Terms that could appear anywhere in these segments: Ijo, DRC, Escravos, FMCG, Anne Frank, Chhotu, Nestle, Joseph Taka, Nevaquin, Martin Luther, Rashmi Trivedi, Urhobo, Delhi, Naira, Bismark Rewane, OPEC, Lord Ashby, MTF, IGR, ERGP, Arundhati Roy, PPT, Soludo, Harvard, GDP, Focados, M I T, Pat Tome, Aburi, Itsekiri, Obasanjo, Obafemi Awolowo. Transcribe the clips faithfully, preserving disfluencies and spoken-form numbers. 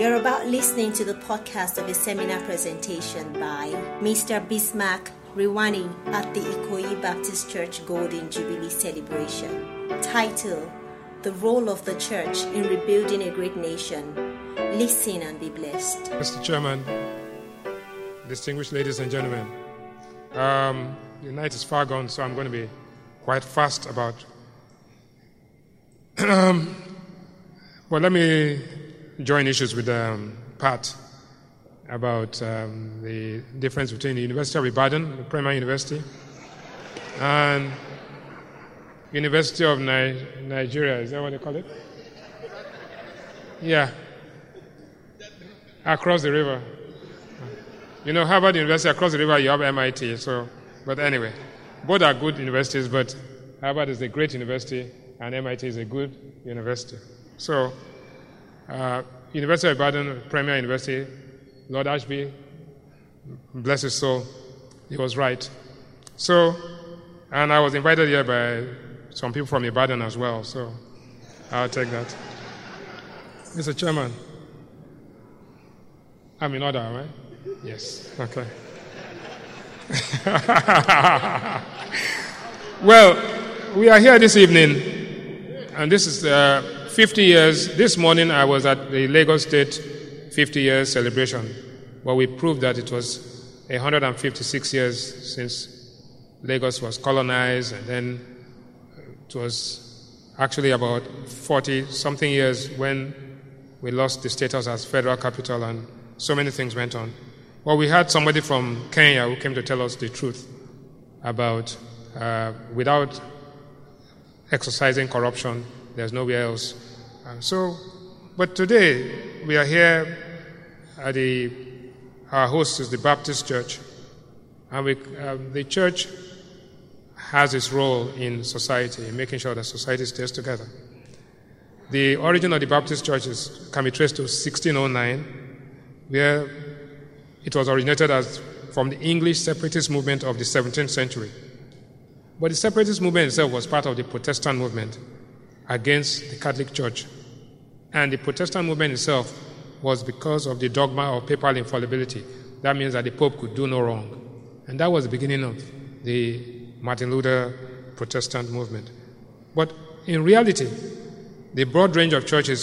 You're about listening to the podcast of a seminar presentation by Mister Bismark Rewane at the Ikoyi Baptist Church Golden Jubilee Celebration. Title: The Role of the Church in Rebuilding a Great Nation. Listen and be blessed. Mister Chairman, distinguished ladies and gentlemen, um, the night is far gone, so I'm going to be quite fast about. Well, let me join issues with um, Pat about um, the difference between the University of Ibadan, the primary university, and University of Ni- Nigeria. Is that what they call it? Yeah. Across the river. You know, Harvard University, across the river, you have M I T. So, but anyway, both are good universities, but Harvard is a great university, and M I T is a good university. So, Uh, University of Ibadan, Premier University, Lord Ashby, bless his soul, he was right. So, and I was invited here by some people from Ibadan as well, so I'll take that. Mister Chairman, I'm in order, right? Yes, okay. Well, we are here this evening, and this is... Uh, fifty years, this morning I was at the Lagos State fifty years celebration, where we proved that it was one hundred fifty-six years since Lagos was colonized, and then it was actually about forty-something years when we lost the status as federal capital, and so many things went on. Well, we had somebody from Kenya who came to tell us the truth about uh, without exercising corruption, there's nowhere else. And so, but today we are here at the, our host is the Baptist Church, and we, uh, the church has its role in society, in making sure that society stays together. The origin of the Baptist Church is, can be traced to sixteen oh nine, where it was originated as from the English separatist movement of the seventeenth century. But the separatist movement itself was part of the Protestant movement against the Catholic Church. And the Protestant movement itself was because of the dogma of papal infallibility. That means that the Pope could do no wrong. And that was the beginning of the Martin Luther Protestant movement. But in reality, the broad range of churches,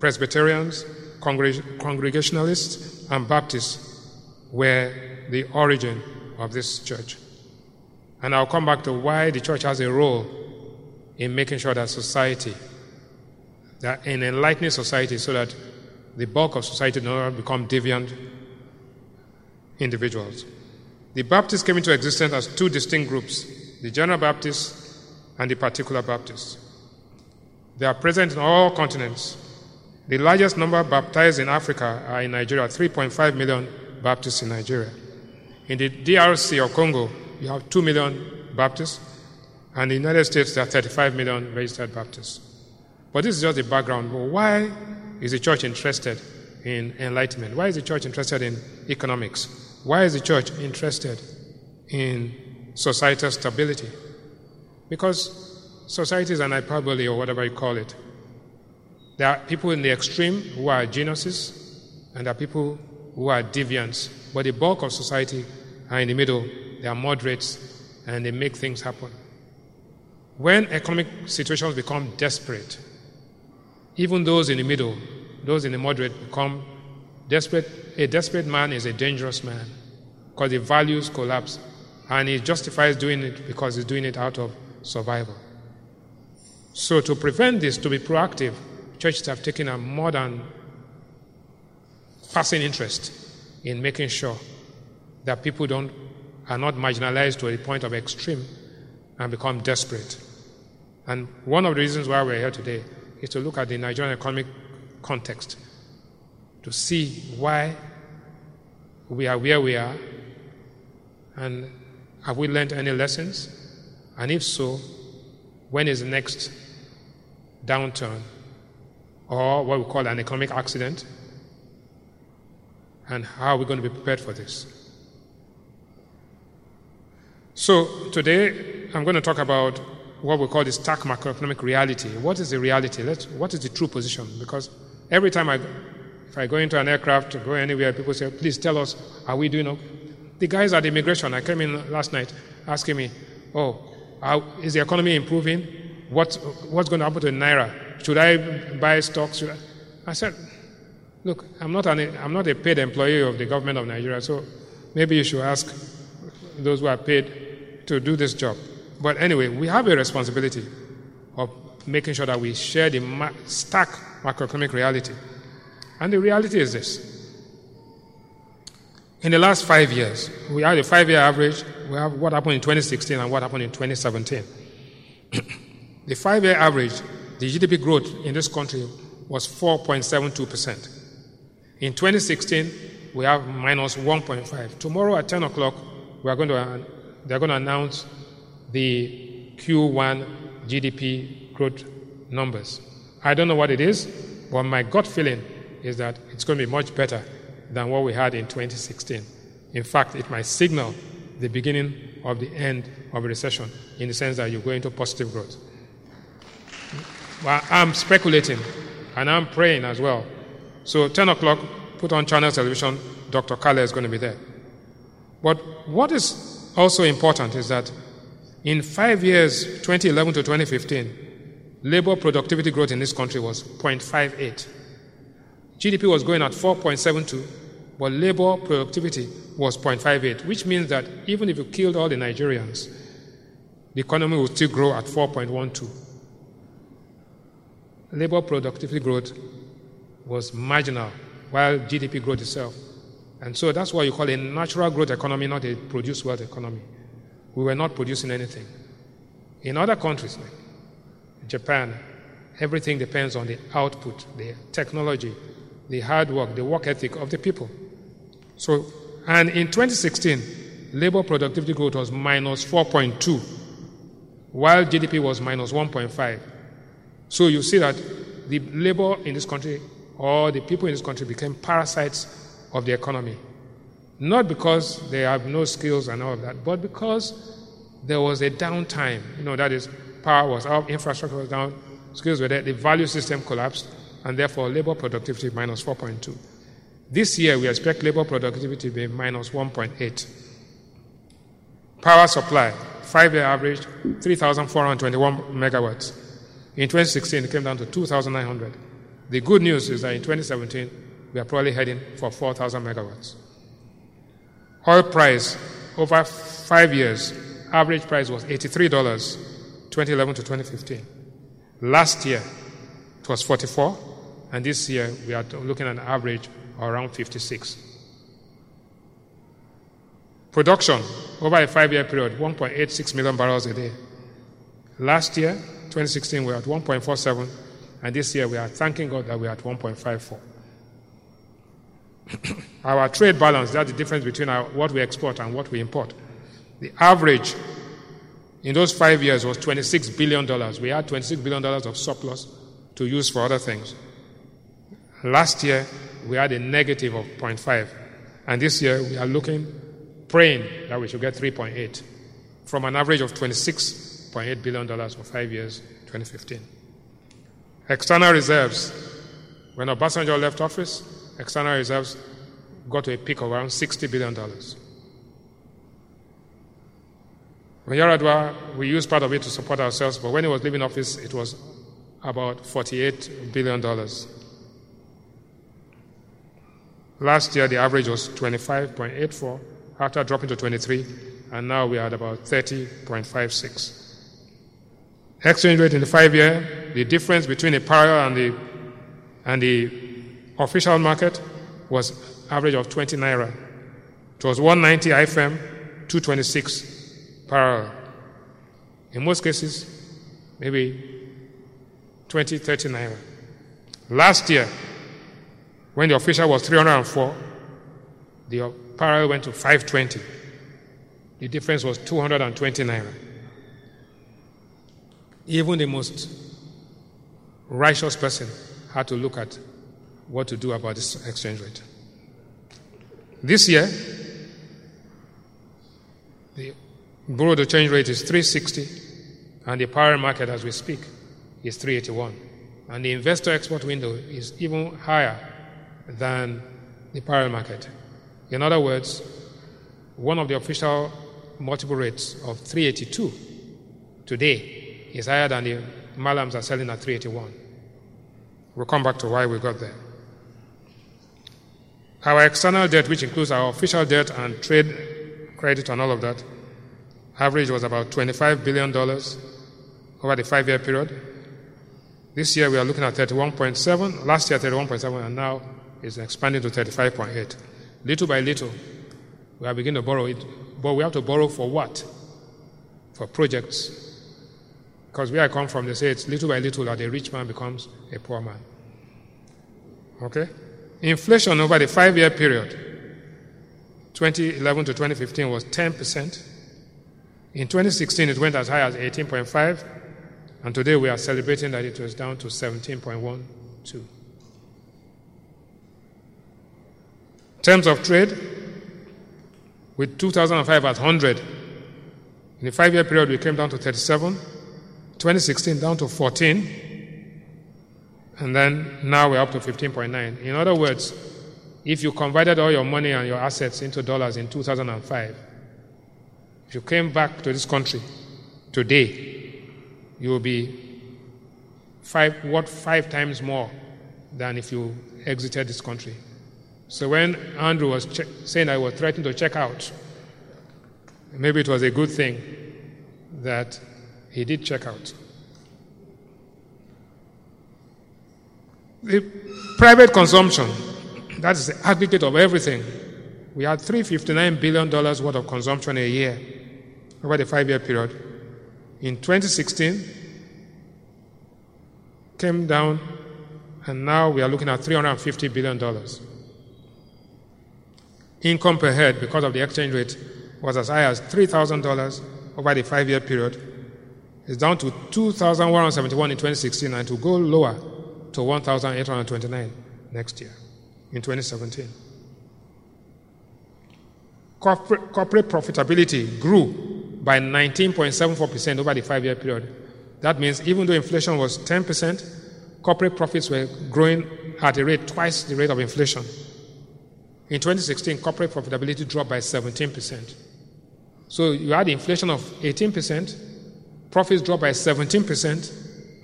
Presbyterians, Congreg- Congregationalists, and Baptists were the origin of this church. And I'll come back to why the church has a role in making sure that society, that in enlightening society, so that the bulk of society does not become deviant individuals. The Baptists came into existence as two distinct groups, the General Baptists and the Particular Baptists. They are present in all continents. The largest number baptized in Africa are in Nigeria, three point five million Baptists in Nigeria. In the D R C or Congo, you have two million Baptists, and in the United States, there are thirty-five million registered Baptists. But this is just the background. Well, why is the church interested in enlightenment? Why is the church interested in economics? Why is the church interested in societal stability? Because society is an hyperbole, or whatever you call it. There are people in the extreme who are geniuses, and there are people who are deviants. But the bulk of society are in the middle. They are moderates, and they make things happen. When economic situations become desperate, even those in the middle, those in the moderate become desperate. A desperate man is a dangerous man because the values collapse, and he justifies doing it because he's doing it out of survival. So to prevent this, to be proactive, churches have taken a more than passing interest in making sure that people don't are not marginalized to a point of extreme and become desperate. And one of the reasons why we're here today is to look at the Nigerian economic context, to see why we are where we are, and have we learned any lessons? And if so, when is the next downturn, or what we call an economic accident, and how are we going to be prepared for this? So today, I'm going to talk about what we call the stark macroeconomic reality. What is the reality? Let's, what is the true position? Because every time I If I go into an aircraft, go anywhere, people say, please tell us, are we doing okay? The guys at immigration, I came in last night asking me, oh, how, is the economy improving? What, what's going to happen to Naira? Should I buy stocks? Should I? I said, look, I'm not, an, I'm not a paid employee of the government of Nigeria, so maybe you should ask those who are paid to do this job. But anyway, we have a responsibility of making sure that we share the ma- stark macroeconomic reality. And the reality is this. In the last five years, we had a five-year average. We have what happened in twenty sixteen and what happened in twenty seventeen. The five-year average, the G D P growth in this country was four point seven two percent. In twenty sixteen, we have minus one point five. Tomorrow at ten o'clock, we are going to, they're going to announce the Q one G D P growth numbers. I don't know what it is, but my gut feeling is that it's going to be much better than what we had in twenty sixteen. In fact, it might signal the beginning of the end of a recession in the sense that you go into positive growth. Well, I'm speculating, and I'm praying as well. So ten o'clock, put on Channel Television, Doctor Kale is going to be there. But what is also important is that in five years, twenty eleven to twenty fifteen, labor productivity growth in this country was zero point five eight. G D P was going at four point seven two, but labor productivity was zero point five eight, which means that even if you killed all the Nigerians, the economy would still grow at four point one two. Labor productivity growth was marginal, while G D P growth itself. And so that's why you call it a natural growth economy, not a produced wealth economy. We were not producing anything. In other countries, like Japan, everything depends on the output, the technology, the hard work, the work ethic of the people. So, and in twenty sixteen, labor productivity growth was minus four point two, while G D P was minus one point five. So you see that the labor in this country, or the people in this country, became parasites of the economy. Not because they have no skills and all of that, but because there was a downtime. You know, that is, power was out, infrastructure was down, skills were there, the value system collapsed, and therefore labor productivity minus four point two. This year, we expect labor productivity to be minus one point eight. Power supply, five-year average, three thousand four hundred twenty-one megawatts. In twenty sixteen, it came down to two thousand nine hundred. The good news is that in twenty seventeen, we are probably heading for four thousand megawatts. Oil price, over five years, average price was eighty-three dollars, twenty eleven to twenty fifteen. Last year, it was forty-four, and this year we are looking at an average of around fifty-six. Production over a five-year period, one point eight six million barrels a day. Last year, twenty sixteen, we were at one point four seven, and this year we are thanking God that we are at one point five four. Our trade balance, that's the difference between our, what we export and what we import. The average in those five years was twenty-six billion dollars. We had twenty-six billion dollars of surplus to use for other things. Last year, we had a negative of zero point five. And this year, we are looking, praying that we should get three point eight from an average of twenty-six point eight billion dollars for five years, twenty fifteen. External reserves. When Obasanjo left office, external reserves got to a peak of around sixty billion dollars. When Yaradua, we used part of it to support ourselves, but when he was leaving office, it was about forty-eight billion dollars. Last year, the average was twenty-five point eight four, after dropping to twenty-three, and now we are at about thirty point five six. Exchange rate in the five-year, the difference between the parallel and the, and the official market was average of twenty Naira. It was one ninety I F M, two twenty-six parallel. In most cases, maybe twenty, thirty Naira. Last year, when the official was three hundred four, the parallel went to five twenty. The difference was two hundred twenty Naira. Even the most righteous person had to look at what to do about this exchange rate. This year, the borrowed exchange rate is three sixty, and the parallel market, as we speak, is three eighty-one, and the investor export window is even higher than the parallel market. In other words, one of the official multiple rates of three eighty-two today is higher than the Malams are selling at three eighty-one. We'll come back to why we got there. Our external debt, which includes our official debt and trade credit and all of that, average was about twenty-five billion dollars over the five-year period. This year we are looking at thirty-one point seven, last year thirty-one point seven, and now it's expanding to thirty-five point eight. Little by little, we are beginning to borrow it. But we have to borrow for what? For projects. Because where I come from, they say it's little by little that a rich man becomes a poor man. Okay? Inflation over the five-year period, twenty eleven to twenty fifteen, was ten percent. In twenty sixteen, it went as high as eighteen point five, and today we are celebrating that it was down to seventeen point one two. In terms of trade, with two thousand five at one hundred, in the five-year period we came down to thirty-seven, twenty sixteen down to fourteen, and then now we're up to fifteen point nine. In other words, if you converted all your money and your assets into dollars in two thousand five, if you came back to this country today, you will be five, what, five times more than if you exited this country. So when Andrew was che- saying I was threatening to check out, maybe it was a good thing that he did check out. The private consumption, that is the aggregate of everything. We had three hundred fifty-nine billion dollars worth of consumption a year over the five-year period. In twenty sixteen, came down, and now we are looking at three hundred fifty billion dollars. Income per head, because of the exchange rate, was as high as three thousand dollars over the five-year period. It's down to two thousand one hundred seventy-one dollars in twenty sixteen, and to go lower to one thousand eight hundred twenty-nine dollars next year, in twenty seventeen. Corporate profitability grew by nineteen point seven four percent over the five-year period. That means even though inflation was ten percent, corporate profits were growing at a rate twice the rate of inflation. In twenty sixteen, corporate profitability dropped by seventeen percent. So you had inflation of eighteen percent, profits dropped by seventeen percent,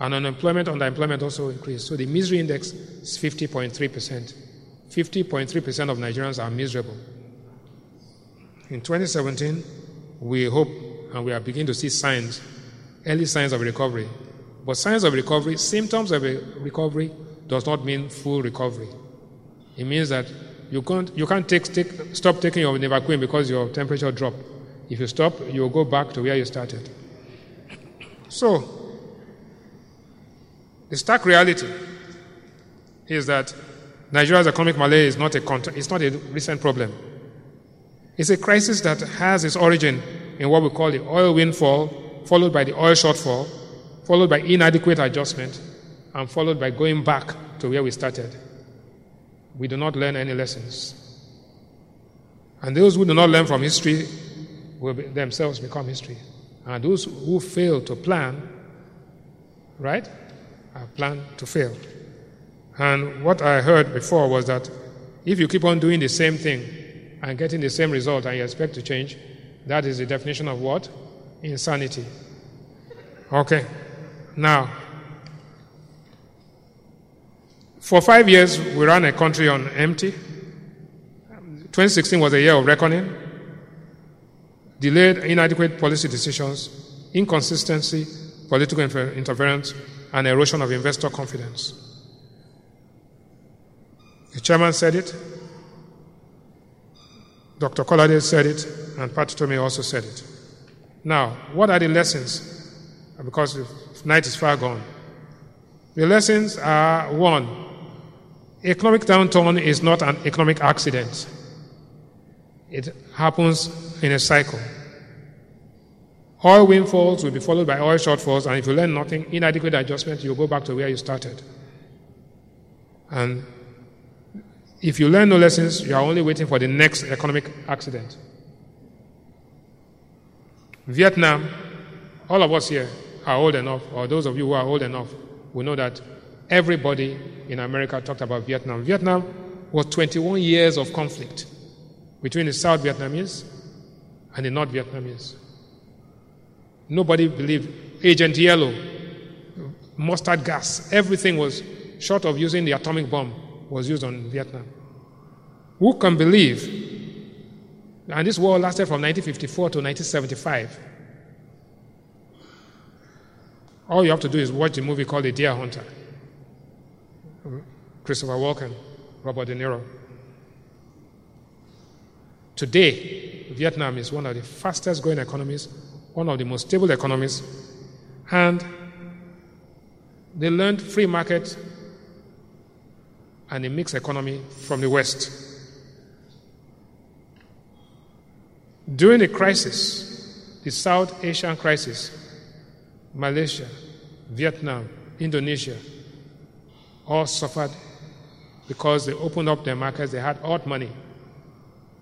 and unemployment, underemployment also increased. So the misery index is fifty point three percent. fifty point three percent of Nigerians are miserable. In twenty seventeen, we hope and we are beginning to see signs, early signs of recovery. But signs of recovery, symptoms of a recovery, does not mean full recovery. It means that you can't, you can't take, take, stop taking your Nevaquin because your temperature dropped. If you stop, you'll go back to where you started. So, the stark reality is that Nigeria's economic malaise is not a, it's not a recent problem. It's a crisis that has its origin in what we call the oil windfall, followed by the oil shortfall, followed by inadequate adjustment, and followed by going back to where we started. We do not learn any lessons. And those who do not learn from history will be themselves become history. And those who fail to plan, right, are planned to fail. And what I heard before was that if you keep on doing the same thing, and getting the same result and you expect to change, that is the definition of what? Insanity. Okay. Now, for five years, we ran a country on empty. twenty sixteen was a year of reckoning. Delayed, inadequate policy decisions, inconsistency, political inter- interference, and erosion of investor confidence. The chairman said it. Doctor Kolade said it, and Pat Tome also said it. Now, what are the lessons? Because the night is far gone. The lessons are, one, economic downturn is not an economic accident. It happens in a cycle. Oil windfalls will be followed by oil shortfalls, and if you learn nothing, inadequate adjustment, you'll go back to where you started. And if you learn no lessons, you are only waiting for the next economic accident. Vietnam, all of us here are old enough, or those of you who are old enough, will know that everybody in America talked about Vietnam. Vietnam was twenty-one years of conflict between the South Vietnamese and the North Vietnamese. Nobody believed Agent Yellow, mustard gas, everything was, short of using the atomic bomb, was used on Vietnam. Who can believe? And this war lasted from nineteen fifty-four to nineteen seventy-five. All you have to do is watch the movie called The Deer Hunter. Christopher Walken, Robert De Niro. Today, Vietnam is one of the fastest growing economies, one of the most stable economies, and they learned free market and a mixed economy from the West. During the crisis, the South Asian crisis, Malaysia, Vietnam, Indonesia, all suffered because they opened up their markets, they had hot money.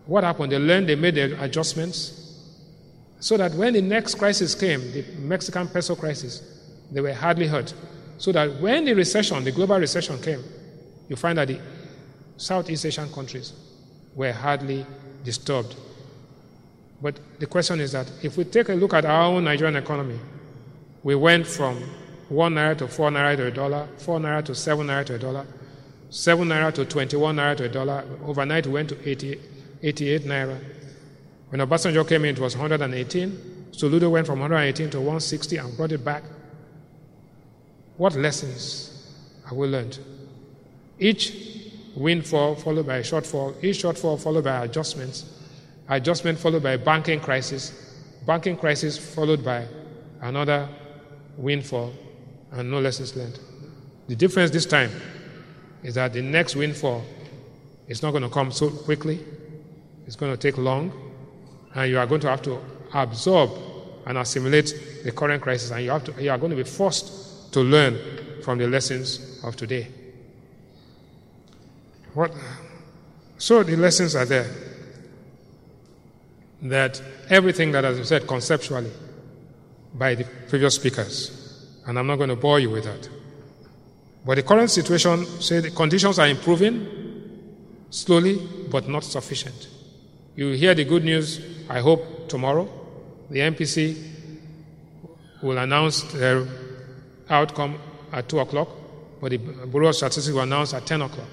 What happened? They learned, they made their adjustments, so that when the next crisis came, the Mexican peso crisis, they were hardly hurt. So that when the recession, the global recession came, you find that the Southeast Asian countries were hardly disturbed. But the question is that if we take a look at our own Nigerian economy, we went from one naira to four naira to a dollar, four naira to seven naira to a dollar, seven naira to twenty-one naira to a dollar. Overnight, we went to eighty, eighty-eight naira. When Obasanjo came in, it was one hundred eighteen. Soludo went from one hundred eighteen to one hundred sixty and brought it back. What lessons have we learned? Each windfall followed by a shortfall, each shortfall followed by adjustments, adjustment followed by a banking crisis, banking crisis followed by another windfall, and no lessons learned. The difference this time is that the next windfall is not going to come so quickly. It's going to take long, and you are going to have to absorb and assimilate the current crisis, and you have to, you are going to be forced to learn from the lessons of today. What? So the lessons are there. That everything that has been said conceptually by the previous speakers, and I'm not going to bore you with that. But the current situation, say the conditions are improving slowly but not sufficient. You hear the good news, I hope, tomorrow. The M P C will announce their outcome at two o'clock, but the Bureau of Statistics will announce at ten o'clock.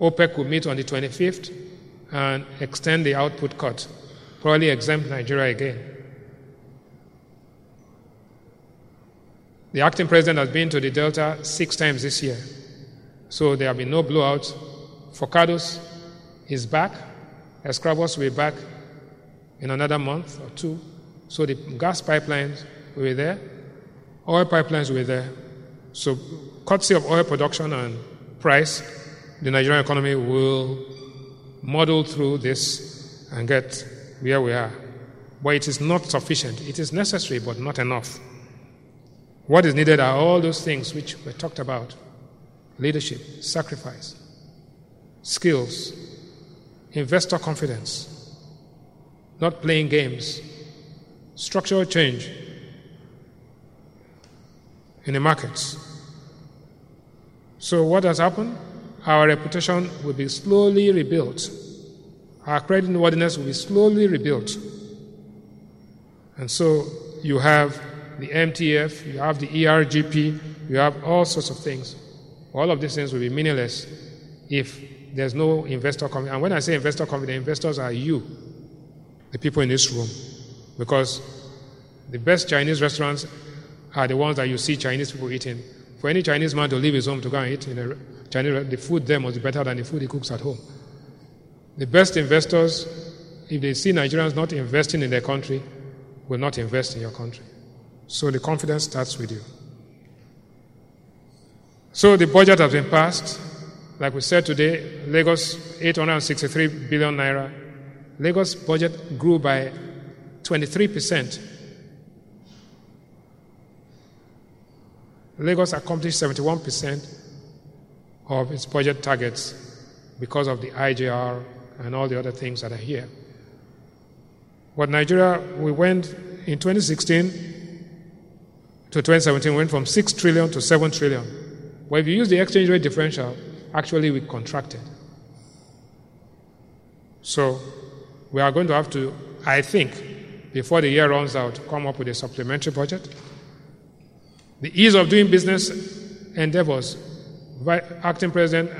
OPEC will meet on the twenty-fifth and extend the output cut, probably exempt Nigeria again. The acting president has been to the Delta six times this year, so there have been no blowouts. Focados is back. Escravos will be back in another month or two. So the gas pipelines will be there. Oil pipelines will be there. So courtesy of oil production and price, the Nigerian economy will muddle through this and get where we are. But it is not sufficient. It is necessary, but not enough. What is needed are all those things which were talked about: leadership, sacrifice, skills, investor confidence, not playing games, structural change in the markets. So what has happened? Our reputation will be slowly rebuilt. Our creditworthiness will be slowly rebuilt. And so you have the M T F, you have the E R G P, you have all sorts of things. All of these things will be meaningless if there's no investor confidence. And when I say investor confidence, investors are you, the people in this room. Because the best Chinese restaurants are the ones that you see Chinese people eating. For any Chinese man to leave his home to go and eat in a Chinese, the food there must be better than the food he cooks at home. The best investors, if they see Nigerians not investing in their country, will not invest in your country. So the confidence starts with you. So the budget has been passed. Like we said today, Lagos, eight hundred sixty-three billion naira. Lagos budget grew by twenty-three percent. Lagos accomplished seventy-one percent of its budget targets because of the I G R and all the other things that are here. But Nigeria, we went in twenty sixteen, to twenty seventeen, went from six trillion to seven trillion. Well, if you use the exchange rate differential, Actually, we contracted. So we are going to have to, I think, before the year runs out, come up with a supplementary budget. The ease of doing business endeavors, acting president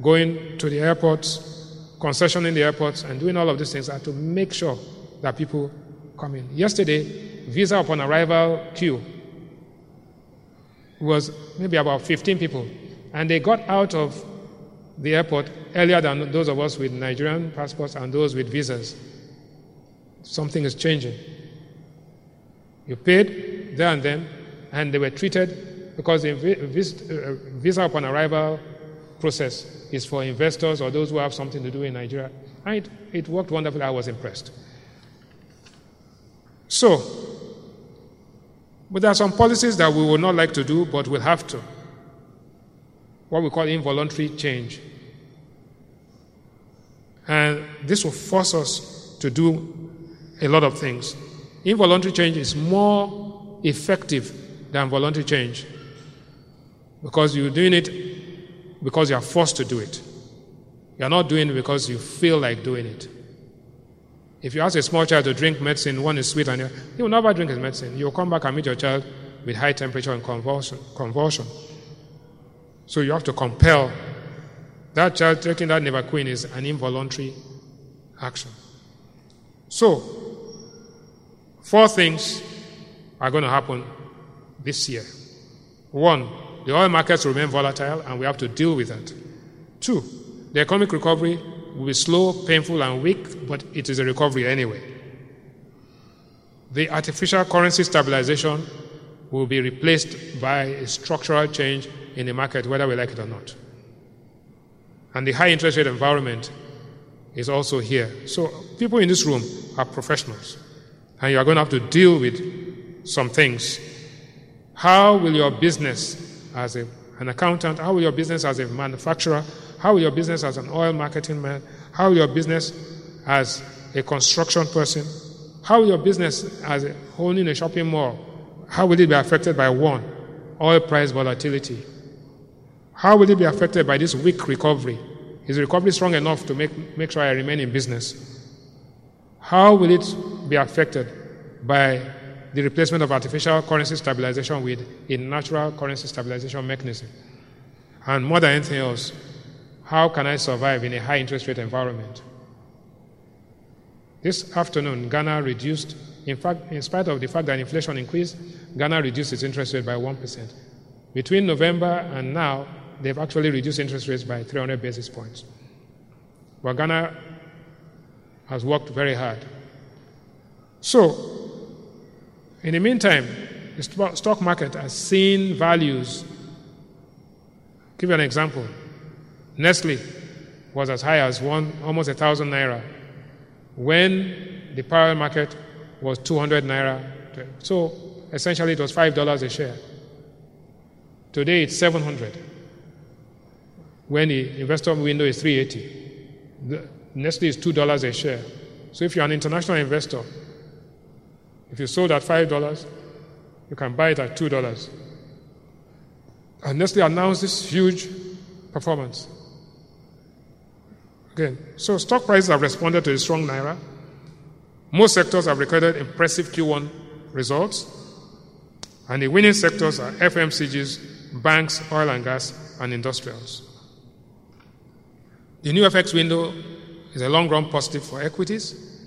going to the airports, concessioning the airports, and doing all of these things are to make sure that people come in. Yesterday, visa upon arrival queue was maybe about fifteen people, and they got out of the airport earlier than those of us with Nigerian passports and those with visas. Something is changing. You paid there and then, and they were treated, because the visa upon arrival process is for investors or those who have something to do in Nigeria. And it, it worked wonderfully. I was impressed. So, but there are some policies that we would not like to do, but we'll have to. What we call involuntary change. And this will force us to do a lot of things. Involuntary change is more effective than voluntary change, because you're doing it because you are forced to do it. You're not doing it because you feel like doing it. If you ask a small child to drink medicine, one is sweet, and he will never drink his medicine. You'll come back and meet your child with high temperature and convulsion. convulsion. So you have to compel. That child taking that Nevaquin is an involuntary action. So, four things are going to happen this year. One, the oil markets remain volatile, and we have to deal with that. Two, the economic recovery will be slow, painful, and weak, but it is a recovery anyway. The artificial currency stabilization will be replaced by a structural change in the market, whether we like it or not. And the high interest rate environment is also here. So people in this room are professionals, and you are going to have to deal with some things. How will your business as a, an accountant, how will your business as a manufacturer, how will your business as an oil marketing man, how will your business as a construction person, how will your business as a, owning a shopping mall, how will it be affected by one, oil price volatility? How will it be affected by this weak recovery? Is the recovery strong enough to make, make sure I remain in business? How will it be affected by the replacement of artificial currency stabilization with a natural currency stabilization mechanism? And more than anything else, how can I survive in a high interest rate environment? This afternoon, Ghana reduced, in fact, in spite of the fact that inflation increased, Ghana reduced its interest rate by one percent. Between November and now, they've actually reduced interest rates by three hundred basis points. But Ghana has worked very hard. So, in the meantime, the stock market has seen values. I'll give you an example. Nestle was as high as one, almost a thousand naira, when the parallel market was two hundred naira. So essentially, it was five dollars a share. Today, it's seven hundred. When the investor window is three eighty, Nestle is two dollars a share. So if you're an international investor, if you sold at five dollars, you can buy it at two dollars. And Nestle announced this huge performance. Again, so stock prices have responded to the strong Naira. Most sectors have recorded impressive Q one results. And the winning sectors are F M C Gs, banks, oil and gas, and industrials. The new F X window is a long-run positive for equities.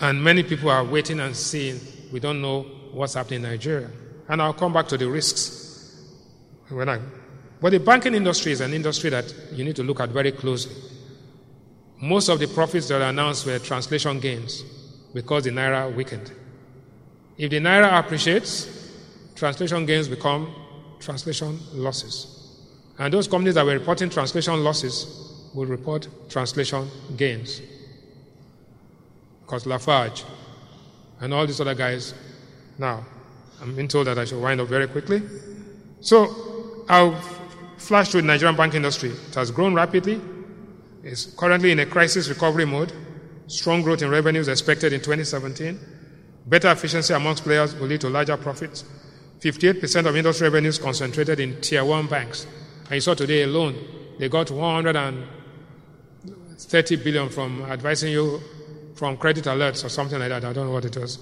And many people are waiting and seeing. We don't know what's happening in Nigeria. And I'll come back to the risks. When I, but the banking industry is an industry that you need to look at very closely. Most of the profits that are announced were translation gains because the Naira weakened. If the Naira appreciates, translation gains become translation losses. And those companies that were reporting translation losses will report translation gains. Because Lafarge and all these other guys, now, I'm being told that I should wind up very quickly. So I'll flash through the Nigerian bank industry. It has grown rapidly. It's currently in a crisis recovery mode. Strong growth in revenues expected in twenty seventeen. Better efficiency amongst players will lead to larger profits. fifty-eight percent of industry revenues concentrated in tier one banks. And you saw today alone They got one hundred thirty billion from advising you from credit alerts or something like that. I don't know what it was.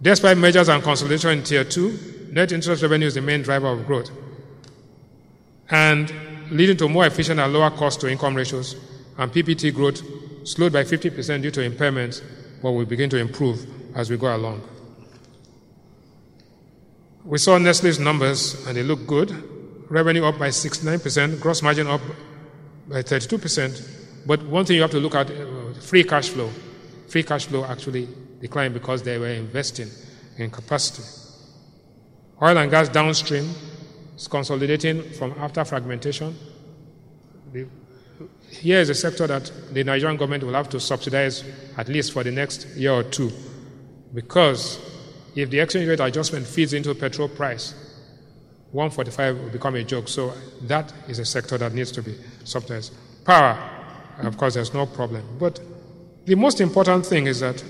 Despite measures and consolidation in Tier two, net interest revenue is the main driver of growth, and leading to more efficient and lower cost-to-income ratios, and P P T growth slowed by fifty percent due to impairments, but will begin to improve as we go along. We saw Nestle's numbers, and they look good. Revenue up by sixty-nine percent, gross margin up by thirty-two percent, but one thing you have to look at, free cash flow. Free cash flow actually declined because they were investing in capacity. Oil and gas downstream is consolidating from after fragmentation. The, here is a sector that the Nigerian government will have to subsidize at least for the next year or two, because if the exchange rate adjustment feeds into petrol price, one forty-five will become a joke. So that is a sector that needs to be subsidized. Power, of course, there's no problem. But the most important thing is that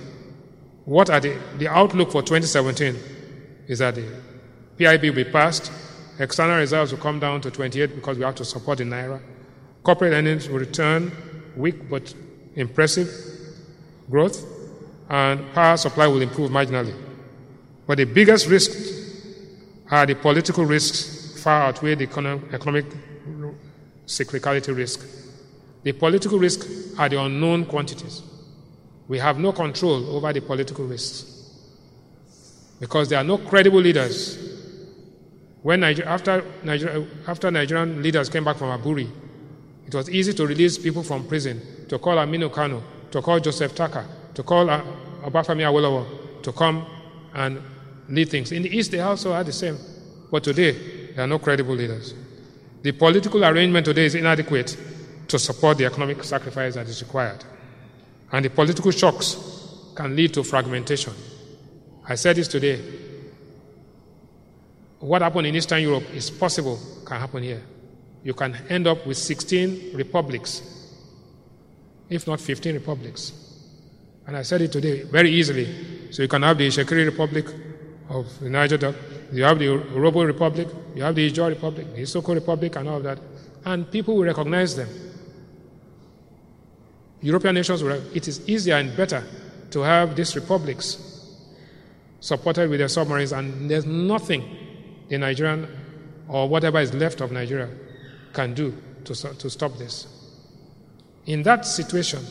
what are the, the outlook for twenty seventeen is that the P I B will be passed, external reserves will come down to twenty-eight because we have to support the Naira, corporate earnings will return, weak but impressive growth, and power supply will improve marginally. But the biggest risks are the political risks far outweigh the economic cyclicality risk. The political risks are the unknown quantities. We have no control over the political risks because there are no credible leaders. When Niger- after, Niger- after Nigerian leaders came back from Aburi, it was easy to release people from prison, to call Aminu Kano, to call Joseph Taka, to call uh, Obafemi Awolowo to come and lead things. In the East, they also are the same. But today, there are no credible leaders. The political arrangement today is inadequate to support the economic sacrifice that is required. And the political shocks can lead to fragmentation. I said this today. What happened in Eastern Europe is possible, can happen here. You can end up with sixteen republics, if not fifteen republics. And I said it today very easily. So you can have the Itsekiri Republic of the Niger Delta, you have the Urhobo Republic, you have the Ijo Republic, the Isoko Republic, and all of that. And people will recognize them. European nations will. It is easier and better to have these republics supported with their submarines, and there's nothing the Nigerian or whatever is left of Nigeria can do to, to stop this. In that situation,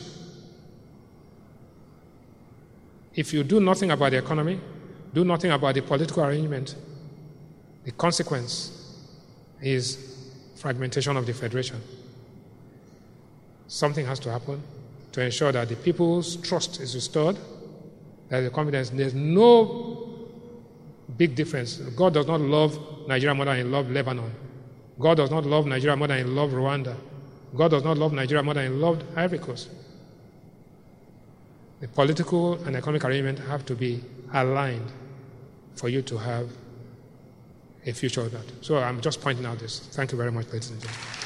if you do nothing about the economy, do nothing about the political arrangement, the consequence is fragmentation of the federation. Something has to happen to ensure that the people's trust is restored, that the confidence, there's no big difference. God does not love Nigeria more than he loved Lebanon. God does not love Nigeria more than he loved Rwanda. God does not love Nigeria more than he loved Ivory Coast. The political and economic arrangement have to be aligned for you to have a future of that. So I'm just pointing out this. Thank you very much, ladies and gentlemen.